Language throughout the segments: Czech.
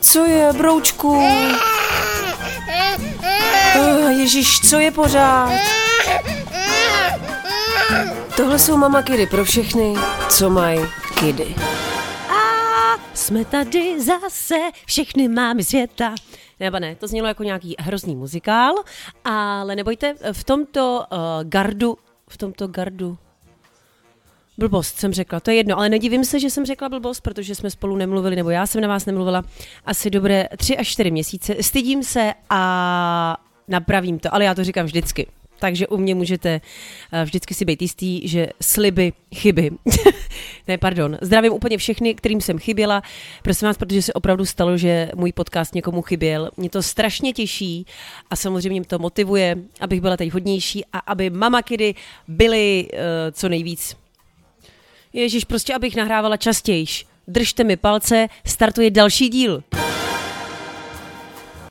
Co je, broučku? Ježíš, co je pořád? Tohle jsou mamakidy pro všechny, co mají kidy. Jsme tady zase, všechny mámy světa. Nebo ne, to znělo jako nějaký hrozný muzikál, ale nebojte, v tomto gardu, blbost jsem řekla, to je jedno, ale nedivím se, že jsem řekla blbost, protože jsme spolu nemluvili, nebo já jsem na vás nemluvila asi dobré 3 až 4 měsíce, stydím se a napravím to, ale já to říkám vždycky. Takže u mě můžete vždycky si být jistý, že sliby chyby. Ne, pardon. Zdravím úplně všechny, kterým jsem chyběla. Prosím vás, protože se opravdu stalo, že můj podcast někomu chyběl. Mě to strašně těší a samozřejmě mě to motivuje, abych byla teď hodnější a aby mamakidy byly co nejvíc. Ježíš, prostě abych nahrávala častějš. Držte mi palce, startuje další díl.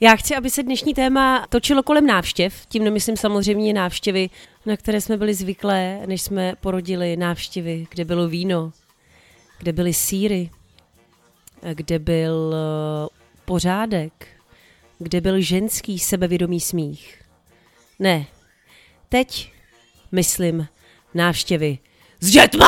Já chci, aby se dnešní téma točilo kolem návštěv, tím nemyslím samozřejmě návštěvy, na které jsme byli zvyklé, než jsme porodili, návštěvy, kde bylo víno, kde byly sýry, kde byl pořádek, kde byl ženský sebevědomý smích. Ne, teď myslím návštěvy s dětma!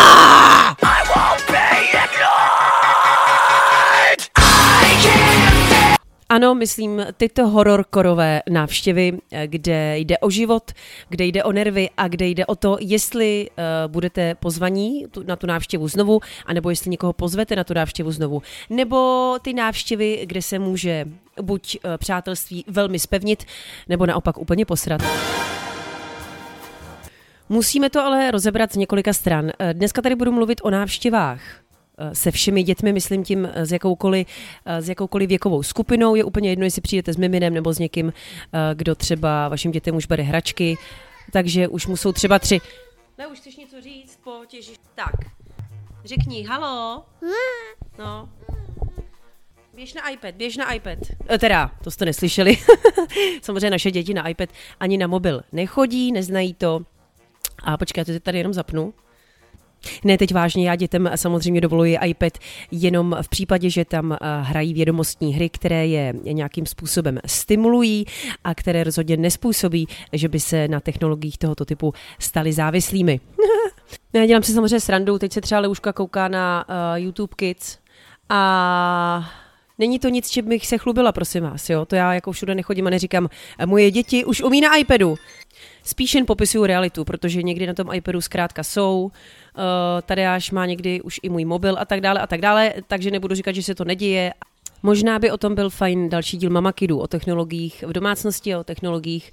Ano, myslím tyto hororkorové návštěvy, kde jde o život, kde jde o nervy a kde jde o to, jestli budete pozvaní na tu návštěvu znovu, anebo jestli někoho pozvete na tu návštěvu znovu. Nebo ty návštěvy, kde se může buď přátelství velmi zpevnit, nebo naopak úplně posrat. Musíme to ale rozebrat z několika stran. Dneska tady budu mluvit o návštěvách. Se všemi dětmi, myslím tím s jakoukoliv věkovou skupinou. Je úplně jedno, jestli přijdete s miminem nebo s někým, kdo třeba vašim dětem už bere hračky, takže už mu jsou třeba 3. Ne, už chceš něco říct? Potěžíš. Tak, řekni halo. No. Běž na iPad. Teda, to jste neslyšeli. Samozřejmě naše děti na iPad ani na mobil nechodí, neznají to. A počkej, to tady jenom zapnu. Ne, teď vážně, já dětem samozřejmě dovoluji iPad jenom v případě, že tam hrají vědomostní hry, které je nějakým způsobem stimulují a které rozhodně nespůsobí, že by se na technologiích tohoto typu staly závislými. Ne, dělám si samozřejmě srandu, teď se třeba Leuška kouká na YouTube Kids a není to nic, čím bych se chlubila, prosím vás, jo? To já jako všude nechodím a neříkám, moje děti už umí na iPadu. Spíš jen popisuju realitu, protože někdy na tom iPadu zkrátka jsou, tady až má někdy už i můj mobil a tak dále, takže nebudu říkat, že se to neděje. Možná by o tom byl fajn další díl Mamakidu, o technologiích v domácnosti a o technologiích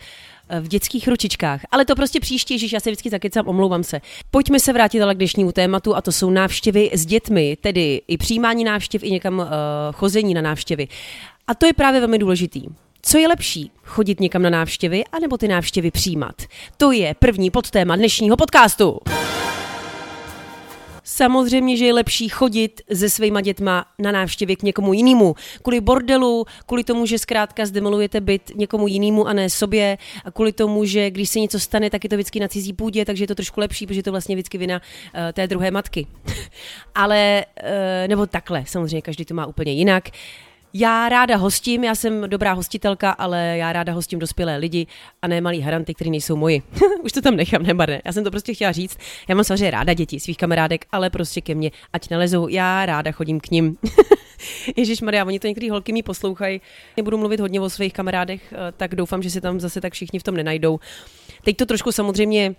v dětských ručičkách. Ale to prostě příště, že já se vždycky zakecám, omlouvám se. Pojďme se vrátit ale k dnešnímu tématu a to jsou návštěvy s dětmi, tedy i přijímání návštěv, i někam chození na návštěvy. A to je právě velmi důležitý. Co je lepší? Chodit někam na návštěvy anebo ty návštěvy přijímat? To je první podtéma dnešního podcastu. Samozřejmě, že je lepší chodit se svýma dětma na návštěvě k někomu jinému. Kvůli bordelu, kvůli tomu, že zkrátka zdemolujete byt někomu jinému a ne sobě, a kvůli tomu, že když se něco stane, tak je to vždycky na cizí půdě, takže je to trošku lepší, protože je to vlastně vždycky vina té druhé matky. Ale, nebo takhle, samozřejmě každý to má úplně jinak. Já ráda hostím, já jsem dobrá hostitelka, ale já ráda hostím dospělé lidi a ne malí haranty, kteří nejsou moji. Už to tam nechám, nemarné. Já jsem to prostě chtěla říct. Já mám samozřejmě ráda děti, svých kamarádek, ale prostě ke mně, ať nalezou, já ráda chodím k nim. Ježišmarja, oni to některé holky mi poslouchají. Nebudu mluvit hodně o svých kamarádech, tak doufám, že se tam zase tak všichni v tom nenajdou. Teď to trošku samozřejmě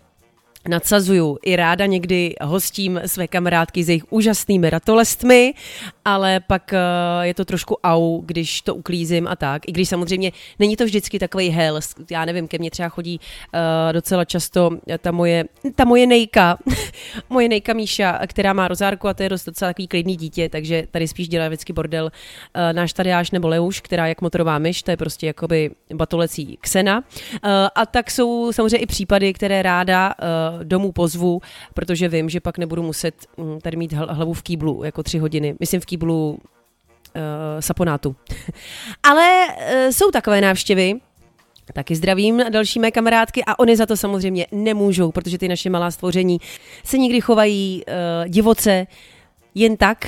nadsazuju. I ráda někdy hostím své kamarádky s jejich úžasnými ratolestmi, ale pak je to trošku au, když to uklízím a tak. I když samozřejmě není to vždycky takovej hell. Já nevím, ke mně třeba chodí docela často ta moje nejka, moje nejka Míša, která má rozárku a to je docela takový klidný dítě, takže tady spíš dělá vždycky bordel náš Tadeáš nebo Leuš, která jak motorová myš, to je prostě jakoby batolecí ksena. A tak jsou samozřejmě i případy, které ráda domů pozvu, protože vím, že pak nebudu muset tady mít hlavu v kýblu jako 3 hodiny. Myslím v kýblu saponátu. Ale jsou takové návštěvy, taky zdravím další mé kamarádky a oni za to samozřejmě nemůžou, protože ty naše malá stvoření se někdy chovají divoce jen tak,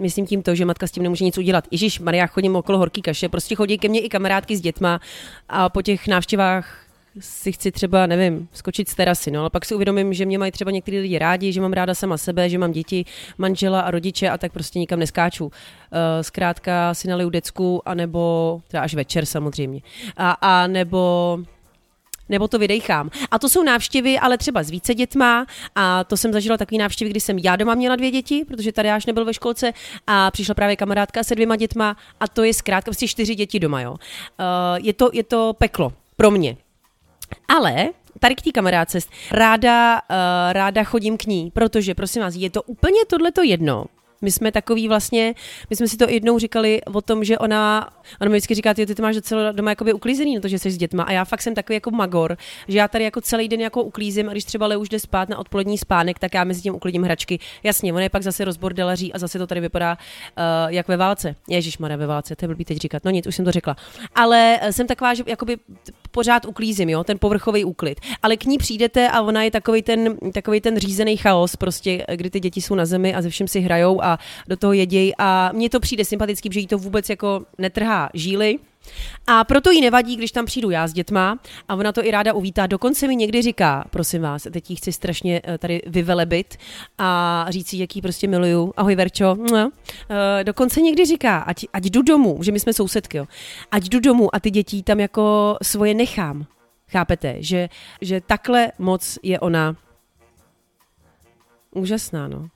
Myslím tím to, že matka s tím nemůže nic udělat. Ježišmarja, chodím okolo horký kaše, prostě chodí ke mně i kamarádky s dětma a po těch návštěvách si chci třeba, nevím, skočit z terasy, no, ale pak si uvědomím, že mě mají třeba některý lidi rádi, že mám ráda sama sebe, že mám děti, manžela a rodiče a tak prostě nikam neskáču. Zkrátka si naliju decku, anebo, teda až večer samozřejmě, nebo to vydejchám. A to jsou návštěvy, ale třeba s více dětma, a to jsem zažila takový návštěvy, kdy jsem já doma měla 2 děti, protože tady až nebyl ve školce a přišla právě kamarádka se 2 dětma a to je zkrátka prostě 4 děti doma, jo. Je to peklo pro mě. Ale tady k té kamarádce ráda chodím k ní, protože prosím vás, je to úplně tohleto jedno. My jsme takový vlastně, my jsme si to jednou říkali o tom, že ona mi vždycky říká, ty máš docela doma jakoby uklízený na to, že jsi s dětma a já fakt jsem takový jako magor, že já tady jako celý den jako uklízím a když třeba Leo už jde spát na odpolední spánek, tak já mezi tím uklidím hračky. Jasně, ona je pak zase rozbordelaří a zase to tady vypadá jak ve válce. Ježišmarja, ve válce, to je blbý teď říkat, no nic, už jsem to řekla. Ale jsem taková, že jakoby pořád uklízím, jo, ten povrchový úklid. Ale k ní přijdete a ona je takový ten řízený chaos, prostě, kdy ty děti jsou na zemi a ze všem si hrajou a do toho jeděj a mně to přijde sympatický, že jí to vůbec jako netrhá žíly a proto jí nevadí, když tam přijdu já s dětma a ona to i ráda uvítá, dokonce mi někdy říká, prosím vás, teď jí chci strašně tady vyvelebit a říct jí, jaký prostě miluju, ahoj Verčo, dokonce někdy říká, ať jdu domů, že my jsme sousedky, jo. Ať jdu domů a ty děti tam jako svoje nechám, chápete, že takhle moc je ona úžasná, no.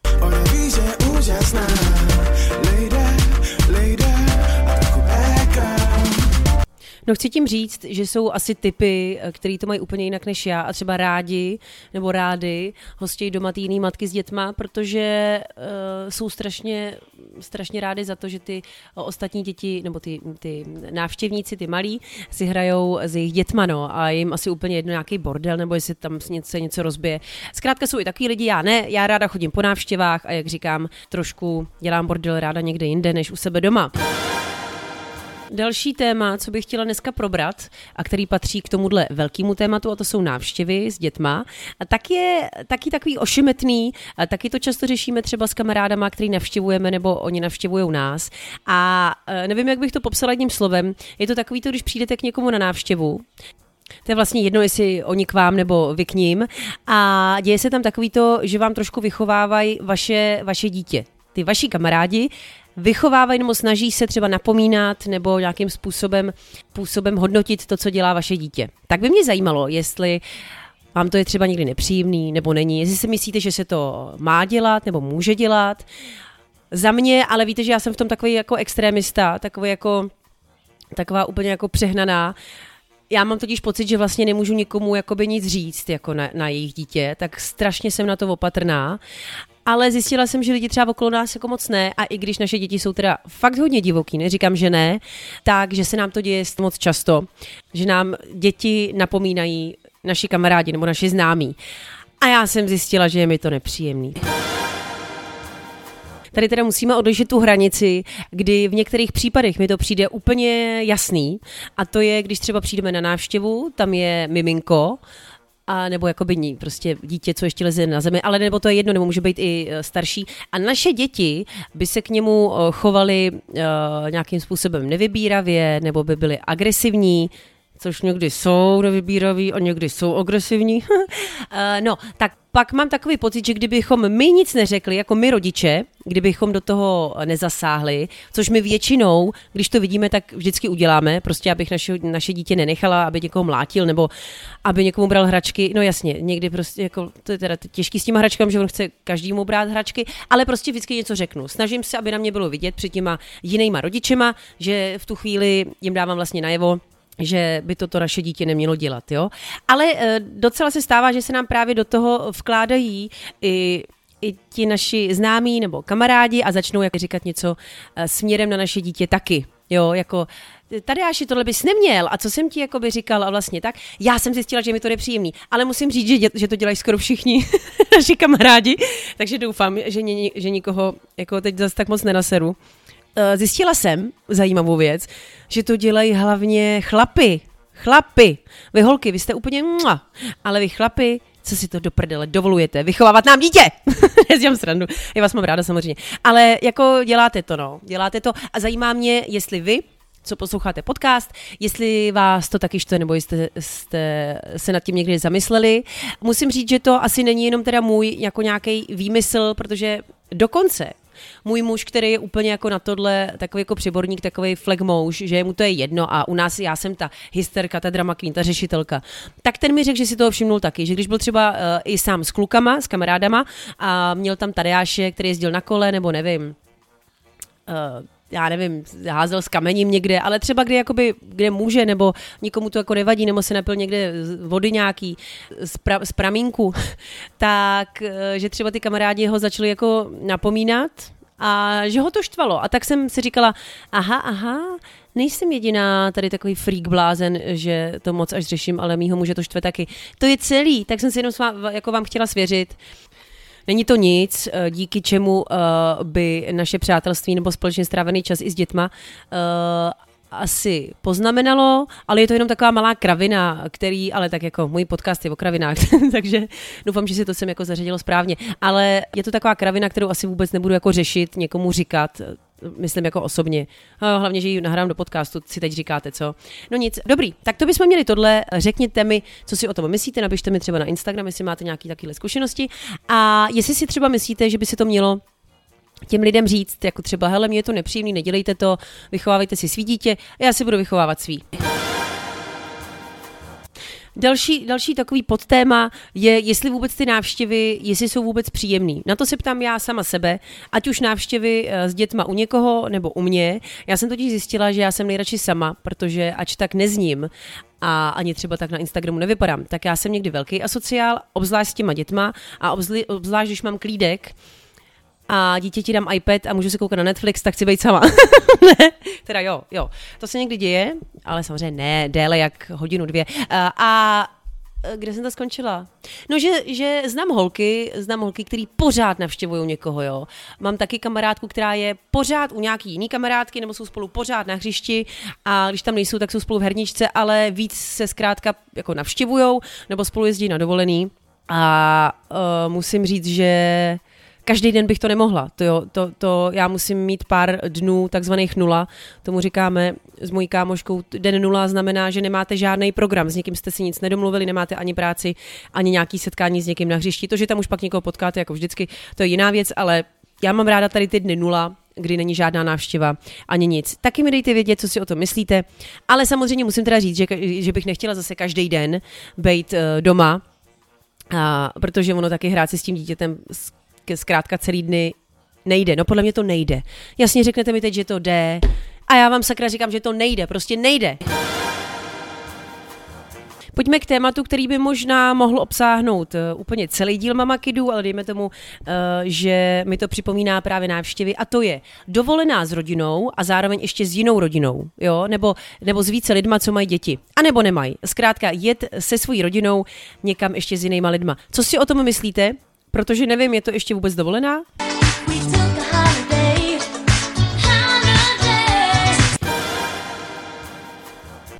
No chci tím říct, že jsou asi typy, který to mají úplně jinak než já a třeba rádi hostějí doma ty jiný matky s dětma, protože jsou strašně rádi za to, že ty ostatní děti, nebo ty návštěvníci, ty malí, si hrajou s jejich dětma, no, a jim asi úplně jedno nějaký bordel, nebo jestli tam něco rozbije. Zkrátka jsou i takový lidi, já ne, já ráda chodím po návštěvách a jak říkám, trošku dělám bordel ráda někde jinde, než u sebe doma. Další téma, co bych chtěla dneska probrat a který patří k tomuhle velkému tématu, a to jsou návštěvy s dětma. A tak je taky takový ošemetný, a taky to často řešíme třeba s kamarádama, který navštěvujeme nebo oni navštěvují nás. A nevím, jak bych to popsala jedním slovem, je to takový to, když přijdete k někomu na návštěvu, to je vlastně jedno, jestli oni k vám nebo vy k ním, a děje se tam takový to, že vám trošku vychovávají vaše dítě, ty vaši kamarádi, vychovávají nebo snaží se třeba napomínat nebo nějakým způsobem hodnotit to, co dělá vaše dítě. Tak by mě zajímalo, jestli vám to je třeba někdy nepříjemný nebo není, jestli si myslíte, že se to má dělat nebo může dělat. Za mě, ale víte, že já jsem v tom takový jako extrémista, taková úplně jako přehnaná. Já mám totiž pocit, že vlastně nemůžu nikomu jakoby nic říct jako na jejich dítě, tak strašně jsem na to opatrná. Ale zjistila jsem, že lidi třeba okolo nás jako moc ne a i když naše děti jsou teda fakt hodně divoký, neříkám, že ne, takže se nám to děje moc často, že nám děti napomínají naši kamarádi nebo naši známí. A já jsem zjistila, že je mi to nepříjemný. Tady teda musíme odlišit tu hranici, kdy v některých případech mi to přijde úplně jasný a to je, když třeba přijdeme na návštěvu, tam je miminko, a nebo jakoby ní, prostě dítě, co ještě leze na zemi, ale nebo to je jedno, nebo může být i starší. A naše děti by se k němu chovaly nějakým způsobem nevybíravě, nebo by byly agresivní, což někdy jsou nevybíraví a někdy jsou agresivní. No, tak pak mám takový pocit, že kdybychom my nic neřekli, jako my rodiče, kdybychom do toho nezasáhli, což my většinou, když to vidíme, tak vždycky uděláme, prostě abych naše dítě nenechala, aby někoho mlátil, nebo aby někomu bral hračky, no jasně, někdy prostě, jako, to je teda těžký s těma hračkami, že on chce každému brát hračky, ale prostě vždycky něco řeknu. Snažím se, aby na mě bylo vidět před těma jinýma rodičema, že v tu chvíli jim dávám vlastně najevo, že by toto naše dítě nemělo dělat, jo. Ale docela se stává, že se nám právě do toho vkládají i ti naši známí nebo kamarádi a začnou jak říkat něco směrem na naše dítě taky, jo, jako tady až tohle bys neměl a co jsem ti jakoby říkal a vlastně tak, já jsem zjistila, že mi to nepříjemný, ale musím říct, že to dělají skoro všichni naši kamarádi, takže doufám, že nikoho jako teď zase tak moc nenaseru. Zjistila jsem zajímavou věc, že to dělají hlavně chlapy. Vy holky, vy jste úplně, ale vy chlapy co si to do prdele dovolujete, vychovávat nám dítě. Nezdělám srandu, já vás mám ráda samozřejmě. Ale jako děláte to, no, děláte to a zajímá mě, jestli vy, co posloucháte podcast, jestli vás to taky štve, nebo jste se nad tím někdy zamysleli. Musím říct, že to asi není jenom teda můj jako nějaký výmysl, protože dokonce můj muž, který je úplně jako na tohle takový jako přiborník, takový flagmouš, že mu to je jedno a u nás já jsem ta hysterka, ta drama queen, ta řešitelka, tak ten mi řekl, že si toho všimnul taky, že když byl třeba i sám s klukama, s kamarádama a měl tam Tadeáše, který jezdil na kole, nebo nevím, já nevím, házel s kamením někde, ale třeba kde, jakoby, kde může, nebo nikomu to jako nevadí, nebo se napil někde vody nějaký z pramínku, tak že třeba ty kamarádi ho začali jako napomínat a že ho to štvalo. A tak jsem si říkala, aha, nejsem jediná tady takový freak blázen, že to moc až řeším, ale mýho muže to štve taky. To je celý, tak jsem si jenom jako vám chtěla svěřit. Není to nic, díky čemu by naše přátelství nebo společně strávený čas i s dětma asi poznamenalo, ale je to jenom taková malá kravina, který, ale tak jako můj podcast je o kravinách, takže doufám, že si to sem jako zařadilo správně, ale je to taková kravina, kterou asi vůbec nebudu jako řešit, někomu říkat, myslím jako osobně, hlavně, že ji nahrám do podcastu, si teď říkáte, co? No nic, dobrý, tak to bychom měli tohle, řekněte mi, co si o tom myslíte, napište mi třeba na Instagram, jestli máte nějaké takové zkušenosti a jestli si třeba myslíte, že by se to mělo těm lidem říct, jako třeba, hele, mně je to nepříjemný, nedělejte to, vychovávejte si svý dítě a já si budu vychovávat svý. Další takový podtéma je, jestli vůbec ty návštěvy, jestli jsou vůbec příjemný. Na to se ptám já sama sebe, ať už návštěvy s dětma u někoho nebo u mě. Já jsem totiž zjistila, že já jsem nejradši sama, protože ač tak nezním a ani třeba tak na Instagramu nevypadám, tak já jsem někdy velký asociál, obzvlášť s těma dětma a obzvlášť, když mám klídek, a dítěti dám iPad a můžu se koukat na Netflix, tak chci být sama. Ne? Teda jo. To se někdy děje, ale samozřejmě ne, déle jak hodinu, dvě. A kde jsem to skončila? No, že znám holky, který pořád navštěvují někoho, jo. Mám taky kamarádku, která je pořád u nějaký jiný kamarádky, nebo jsou spolu pořád na hřišti a když tam nejsou, tak jsou spolu v herničce, ale víc se zkrátka jako navštěvujou, nebo spolu jezdí na dovolený. A musím říct, že každý den bych to nemohla, to já musím mít pár dnů takzvaných nula, tomu říkáme s mojí kámoškou, den nula znamená, že nemáte žádný program, s nikým jste si nic nedomluvili, nemáte ani práci, ani nějaký setkání s někým na hřišti, to, že tam už pak někoho potkáte jako vždycky, to je jiná věc, ale já mám ráda tady ty dny nula, kdy není žádná návštěva ani nic. Taky mi dejte vědět, co si o tom myslíte, ale samozřejmě musím teda říct, že bych nechtěla zase každý den být doma, protože ono taky hrát si s tím dítětem zkrátka celý dny nejde. No podle mě to nejde. Jasně řeknete mi teď, že to jde a já vám sakra říkám, že to nejde. Prostě nejde. Pojďme k tématu, který by možná mohl obsáhnout úplně celý díl Mamakidu, ale dejme tomu, že mi to připomíná právě návštěvy a to je dovolená s rodinou a zároveň ještě s jinou rodinou, jo? Nebo s více lidma, co mají děti. A nebo nemají. Zkrátka jet se svojí rodinou někam ještě s jinýma lidma. Co si o tom myslíte? Protože nevím, je to ještě vůbec dovolená?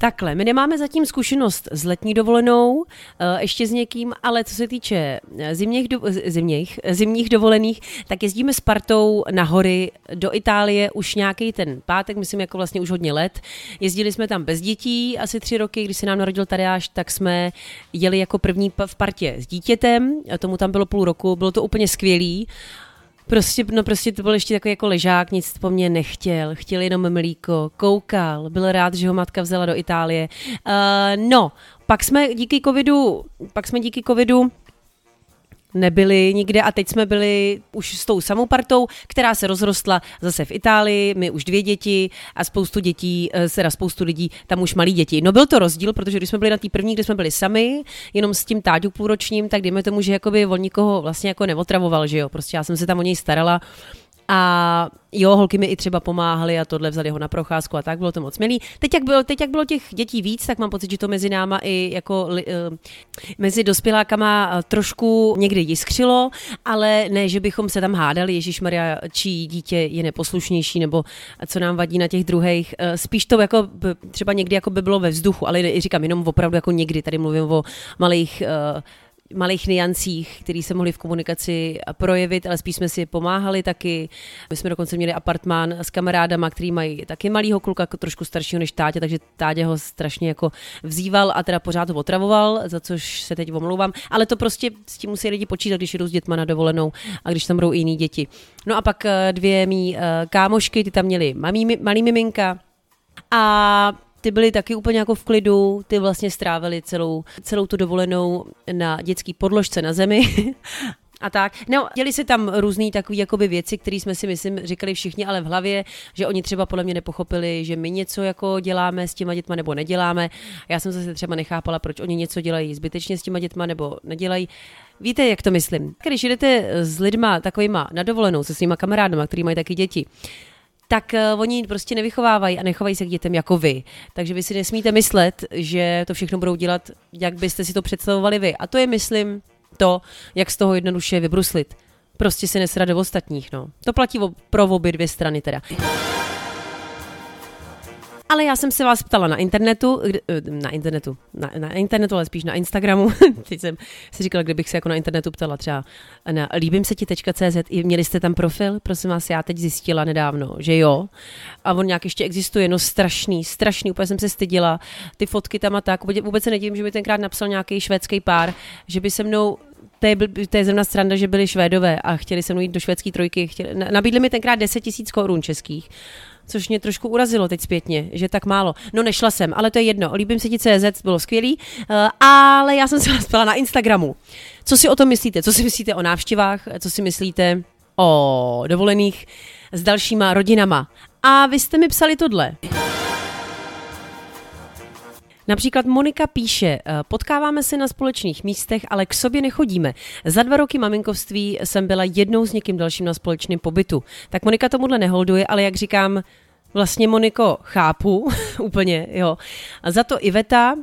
Takhle, my nemáme zatím zkušenost s letní dovolenou, ještě s někým, ale co se týče zimních dovolených, tak jezdíme s partou na hory do Itálie už nějaký ten pátek, myslím jako vlastně už hodně let. Jezdili jsme tam bez dětí asi 3 roky, když se nám narodil Tadeáš, tak jsme jeli jako první v partě s dítětem, tomu tam bylo 0,5 roku, bylo to úplně skvělý. Prostě to byl ještě takový jako ležák, nic po mně nechtěl, chtěl jenom mlíko, koukal, byl rád, že ho matka vzala do Itálie. Pak jsme díky covidu nebyli nikde a teď jsme byli už s tou samou partou, která se rozrostla zase v Itálii, my už 2 děti a spoustu lidí, tam už malí děti. No byl to rozdíl, protože když jsme byli na té první, kde jsme byli sami, jenom s tím táťou půlročním, tak dejme tomu, že jakoby on nikoho vlastně jako neotravoval, že jo, prostě já jsem se tam o něj starala. A jo, holky mi i třeba pomáhaly a tohle, vzali ho na procházku a tak, bylo to moc milý. Teď jak bylo těch dětí víc, tak mám pocit, že to mezi náma i jako mezi dospělákama trošku někdy jiskřilo, ale ne, že bychom se tam hádali, ježišmarja, čí dítě je neposlušnější nebo co nám vadí na těch druhejch. Spíš to jako třeba někdy jako by bylo ve vzduchu, ale říkám jenom opravdu jako někdy, tady mluvím o malých malých niancích, které se mohly v komunikaci projevit, ale spíš jsme si pomáhali taky. My jsme dokonce měli apartmán s kamarádama, který mají taky malýho kluka, trošku staršího než Táťa, takže Táťa ho strašně jako vzýval a teda pořád ho otravoval, za což se teď omlouvám, ale to prostě s tím musí lidi počítat, když jdou s dětma na dovolenou a když tam budou i jiný děti. No a pak dvě mý kámošky, ty tam měly malý miminka a ty byly taky úplně jako v klidu, ty vlastně strávily celou tu dovolenou na dětský podložce na zemi a tak. No, děli se tam různý takový jakoby věci, které jsme si, myslím, říkali všichni, ale v hlavě, že oni třeba podle mě nepochopili, že my něco jako děláme s těma dětma nebo neděláme. Já jsem zase třeba nechápala, proč oni něco dělají zbytečně s těma dětma nebo nedělají. Víte, jak to myslím? Když jdete s lidma takovýma na dovolenou, se svýma kamarádama, který mají taky děti, tak oni prostě nevychovávají a nechovají se k dětem jako vy. Takže vy si nesmíte myslet, že to všechno budou dělat, jak byste si to představovali vy. A to je, myslím, to, jak z toho jednoduše vybruslit. Prostě se nesrade ostatních, no. To platí pro obě dvě strany teda. Ale já jsem se vás ptala na internetu, ale spíš na Instagramu. Teď jsem si říkala, kdybych se jako na internetu ptala třeba na líbímseti.cz. Měli jste tam profil? Prosím vás, já teď zjistila nedávno, že jo. A on nějak ještě existuje, no strašný, úplně jsem se stydila. Ty fotky tam a tak, vůbec se nedivím, že mi tenkrát napsal nějaký švédský pár, že by se mnou, to je zrovna sranda, že byli Švédové a chtěli se mnou jít do švédské trojky. Nabídli mi tenkrát 10 000 korun českých. Což mě trošku urazilo teď zpětně, že tak málo. No nešla jsem, ale to je jedno. Líbímseti.cz bylo skvělý, ale já jsem se vás ptala na Instagramu. Co si o tom myslíte? Co si myslíte o návštěvách? Co si myslíte o dovolených s dalšíma rodinama? A vy jste mi psali tohle. Například Monika píše, potkáváme se na společných místech, ale k sobě nechodíme. Za 2 roky maminkovství jsem byla jednou s někým dalším na společném pobytu. Tak Monika tomuhle neholduje, ale jak říkám, vlastně Moniko, chápu, úplně, jo. A za to Iveta.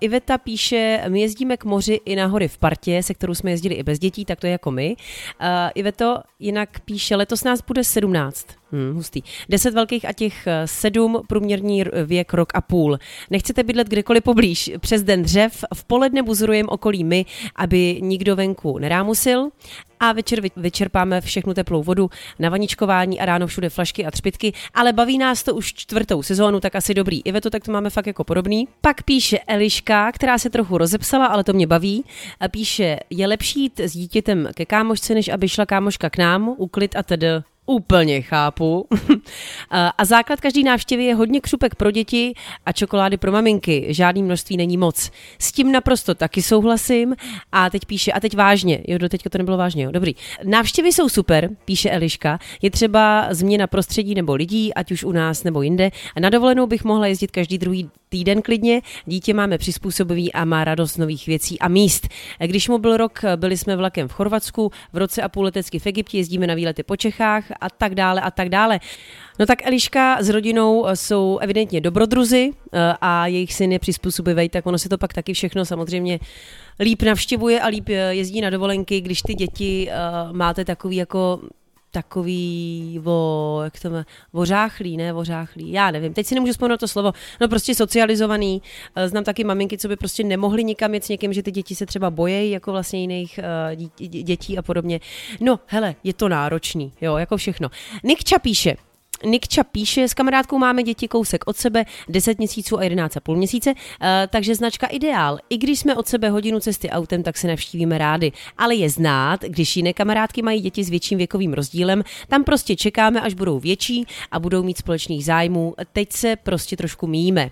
Iveta píše, my jezdíme k moři i na hory v partě, se kterou jsme jezdili i bez dětí, tak to je jako my. Iveto jinak píše, letos nás bude 17. Hustý. 10 velkých a těch 7 průměrný věk rok a půl. Nechcete bydlet kdekoliv poblíž. Přes den dřev, v poledne buzurujeme okolí my, aby nikdo venku nerámusil a večer vyčerpáme všechnu teplou vodu na vaničkování a ráno všude flašky a třpytky, ale baví nás to už 4. sezónu, tak asi dobrý. Iveto, tak to máme fakt jako podobný. Pak píše Eliška, která se trochu rozepsala, ale to mě baví, píše, je lepší jít s dítětem ke kámošce, než aby šla kámoška k nám, uklid a tedy. Úplně chápu. A základ každý návštěvy je hodně křupek pro děti a čokolády pro maminky. Žádný množství není moc. S tím naprosto taky souhlasím. A teď píše, a teď vážně. Jo, do teďka to nebylo vážně, jo, dobrý. Návštěvy jsou super, píše Eliška. Je třeba změna prostředí nebo lidí, ať už u nás nebo jinde. Na dovolenou bych mohla jezdit každý druhý týden klidně. Dítě máme přizpůsobivý a má radost nových věcí a míst. Když mu byl rok, byli jsme vlakem v Chorvatsku, v roce a půl letecky v Egyptě, jezdíme na výlety po Čechách a tak dále a tak dále. No tak Eliška s rodinou jsou evidentně dobrodruzi a jejich syn je přizpůsobivý, tak ono se to pak taky všechno samozřejmě líp navštěvuje a líp jezdí na dovolenky, když ty děti máte vořáchlý, já nevím, teď si nemůžu vzpomenout to slovo, no prostě socializovaný, znám taky maminky, co by prostě nemohly nikam jít s někým, že ty děti se třeba bojejí, jako vlastně jiných dětí a podobně. No, hele, je to náročný, jo, jako všechno. Nikča píše, s kamarádkou máme děti kousek od sebe, 10 měsíců a 11,5 měsíce, takže značka ideál. I když jsme od sebe hodinu cesty autem, tak se navštívíme rádi. Ale je znát, když jiné kamarádky mají děti s větším věkovým rozdílem, tam prostě čekáme, až budou větší a budou mít společných zájmů. Teď se prostě trošku míjíme.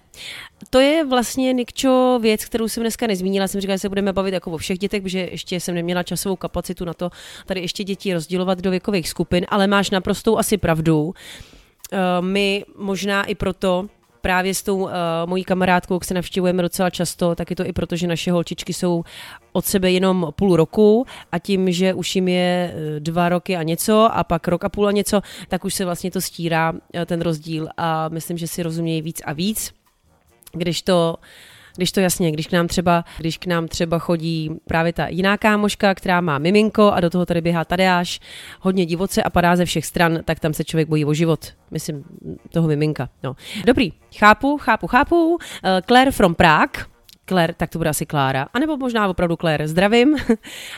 To je vlastně, Nikčo, věc, kterou jsem dneska nezmínila. Jsem říkala, že se budeme bavit jako o všech dětech, protože ještě jsem neměla časovou kapacitu na to tady ještě děti rozdělovat do věkových skupin, ale máš naprostou asi pravdu. My možná i proto, právě s tou mojí kamarádkou, jak se navštěvujeme docela často, tak je to i proto, že naše holčičky jsou od sebe jenom půl roku a tím, že už jim je 2 roky a něco a pak rok a půl a něco, tak už se vlastně to stírá, ten rozdíl, a myslím, že si rozumějí víc a víc, když k nám třeba chodí právě ta jiná kámoška, která má miminko a do toho tady běhá Tadeáš hodně divoce a padá ze všech stran, tak tam se člověk bojí o život. Myslím, toho miminka. No. Dobrý, chápu. Claire from Prague Claire, tak to bude asi Klára, anebo možná opravdu Claire, zdravím.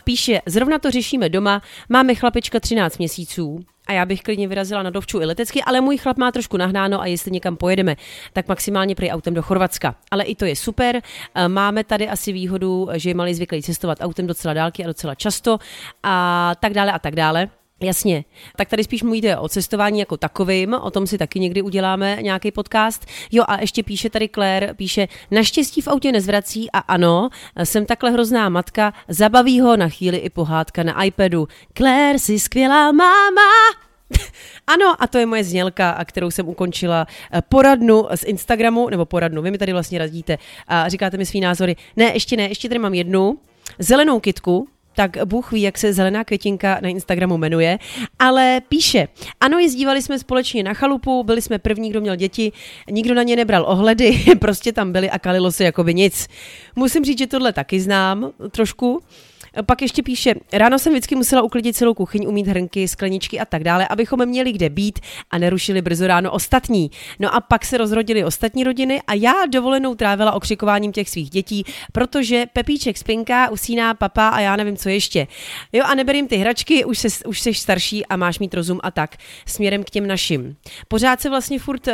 Píše, zrovna to řešíme doma, máme chlapečka 13 měsíců a já bych klidně vyrazila na dovču i letecky, ale můj chlap má trošku nahnáno a jestli někam pojedeme, tak maximálně prý autem do Chorvatska. Ale i to je super, máme tady asi výhodu, že je malý zvyklý cestovat autem docela dálky a docela často a tak dále a tak dále. Jasně, tak tady spíš mluvíte o cestování jako takovým, o tom si taky někdy uděláme nějaký podcast. Jo a ještě píše tady Claire, píše, naštěstí v autě nezvrací a ano, jsem takhle hrozná matka, zabaví ho na chvíli i pohádka na iPadu. Claire, jsi skvělá máma! Ano, a to je moje znělka, kterou jsem ukončila poradnu z Instagramu, nebo poradnu, vy mi tady vlastně radíte a říkáte mi svý názory. Ne, ještě tady mám jednu, zelenou kytku. Tak Bůh ví, jak se zelená květinka na Instagramu jmenuje, ale píše, ano, jezdívali jsme společně na chalupu, byli jsme první, kdo měl děti, nikdo na ně nebral ohledy, prostě tam byli a kalilo se jako by nic. Musím říct, že tohle taky znám trošku. Pak ještě píše, ráno jsem vždycky musela uklidit celou kuchyň, umýt hrnky, skleničky a tak dále, abychom měli kde být a nerušili brzo ráno ostatní. No a pak se rozrodily ostatní rodiny a já dovolenou trávila okřikováním těch svých dětí, protože Pepíček spinká, usíná, papá a já nevím co ještě. Jo a neberím ty hračky, už seš starší a máš mít rozum a tak, směrem k těm našim. Pořád se vlastně furt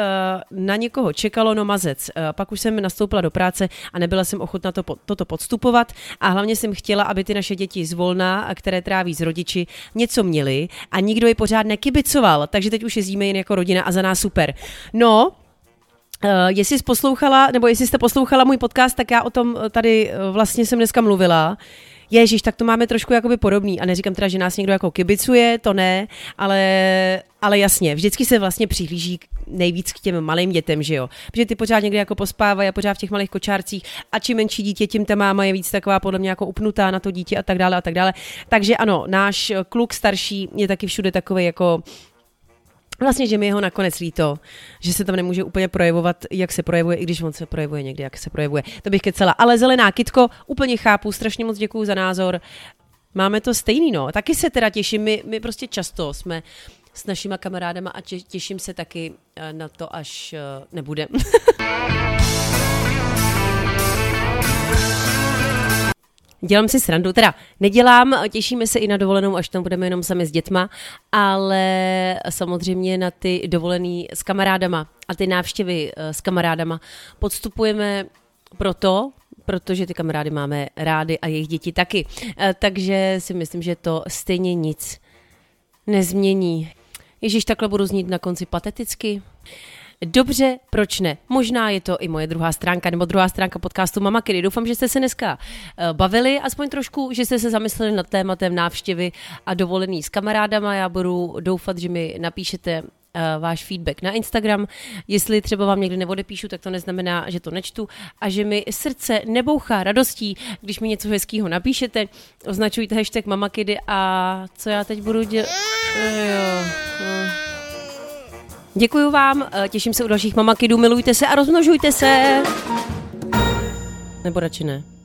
na někoho čekalo, no mazec. Pak už jsem nastoupila do práce a nebyla jsem ochotna toto podstupovat a hlavně jsem chtěla, aby ty naše děti zvolna, které tráví s rodiči, něco měli a nikdo je pořád nekybicoval, takže teď už jezdíme jen jako rodina a za nás super. No, jestli jsi poslouchala, nebo jestli jste poslouchala můj podcast, tak já o tom tady vlastně jsem dneska mluvila. Ježíš, tak to máme trošku jakoby podobný a neříkám teda, že nás někdo jako kibicuje, to ne, ale jasně, vždycky se vlastně přihlíží nejvíc k těm malým dětem, že jo, protože ty pořád někde jako pospávají a pořád v těch malých kočárcích a čím menší dítě, tím ta máma je víc taková podle mě jako upnutá na to dítě a tak dále a tak dále, takže ano, náš kluk starší je taky všude takovej jako vlastně, že mi jeho nakonec líto, že se tam nemůže úplně projevovat, jak se projevuje, i když on se projevuje někdy, jak se projevuje. To bych kecela. Ale zelená kytko, úplně chápu, strašně moc děkuju za názor. Máme to stejný, no. Taky se teda těším, my prostě často jsme s našima kamarádama a těším se taky na to, až nebude. Dělám si srandu, teda nedělám, těšíme se i na dovolenou, až tam budeme jenom sami s dětma, ale samozřejmě na ty dovolený s kamarádama a ty návštěvy s kamarádama podstupujeme protože ty kamarády máme rádi a jejich děti taky. Takže si myslím, že to stejně nic nezmění. Ježíš, takhle budu znít na konci pateticky. Dobře, proč ne? Možná je to i moje druhá stránka, nebo druhá stránka podcastu Mamakidu. Doufám, že jste se dneska bavili, aspoň trošku, že jste se zamysleli nad tématem návštěvy a dovolený s kamarádama. Já budu doufat, že mi napíšete váš feedback na Instagram. Jestli třeba vám někdy neodepíšu, tak to neznamená, že to nečtu a že mi srdce nebouchá radostí, když mi něco hezkýho napíšete. Označujte hashtag Mamakidy a co já teď budu dělat? Děkuju vám, těším se u dalších Mamakidů, milujte se a rozmnožujte se. Nebo radši ne.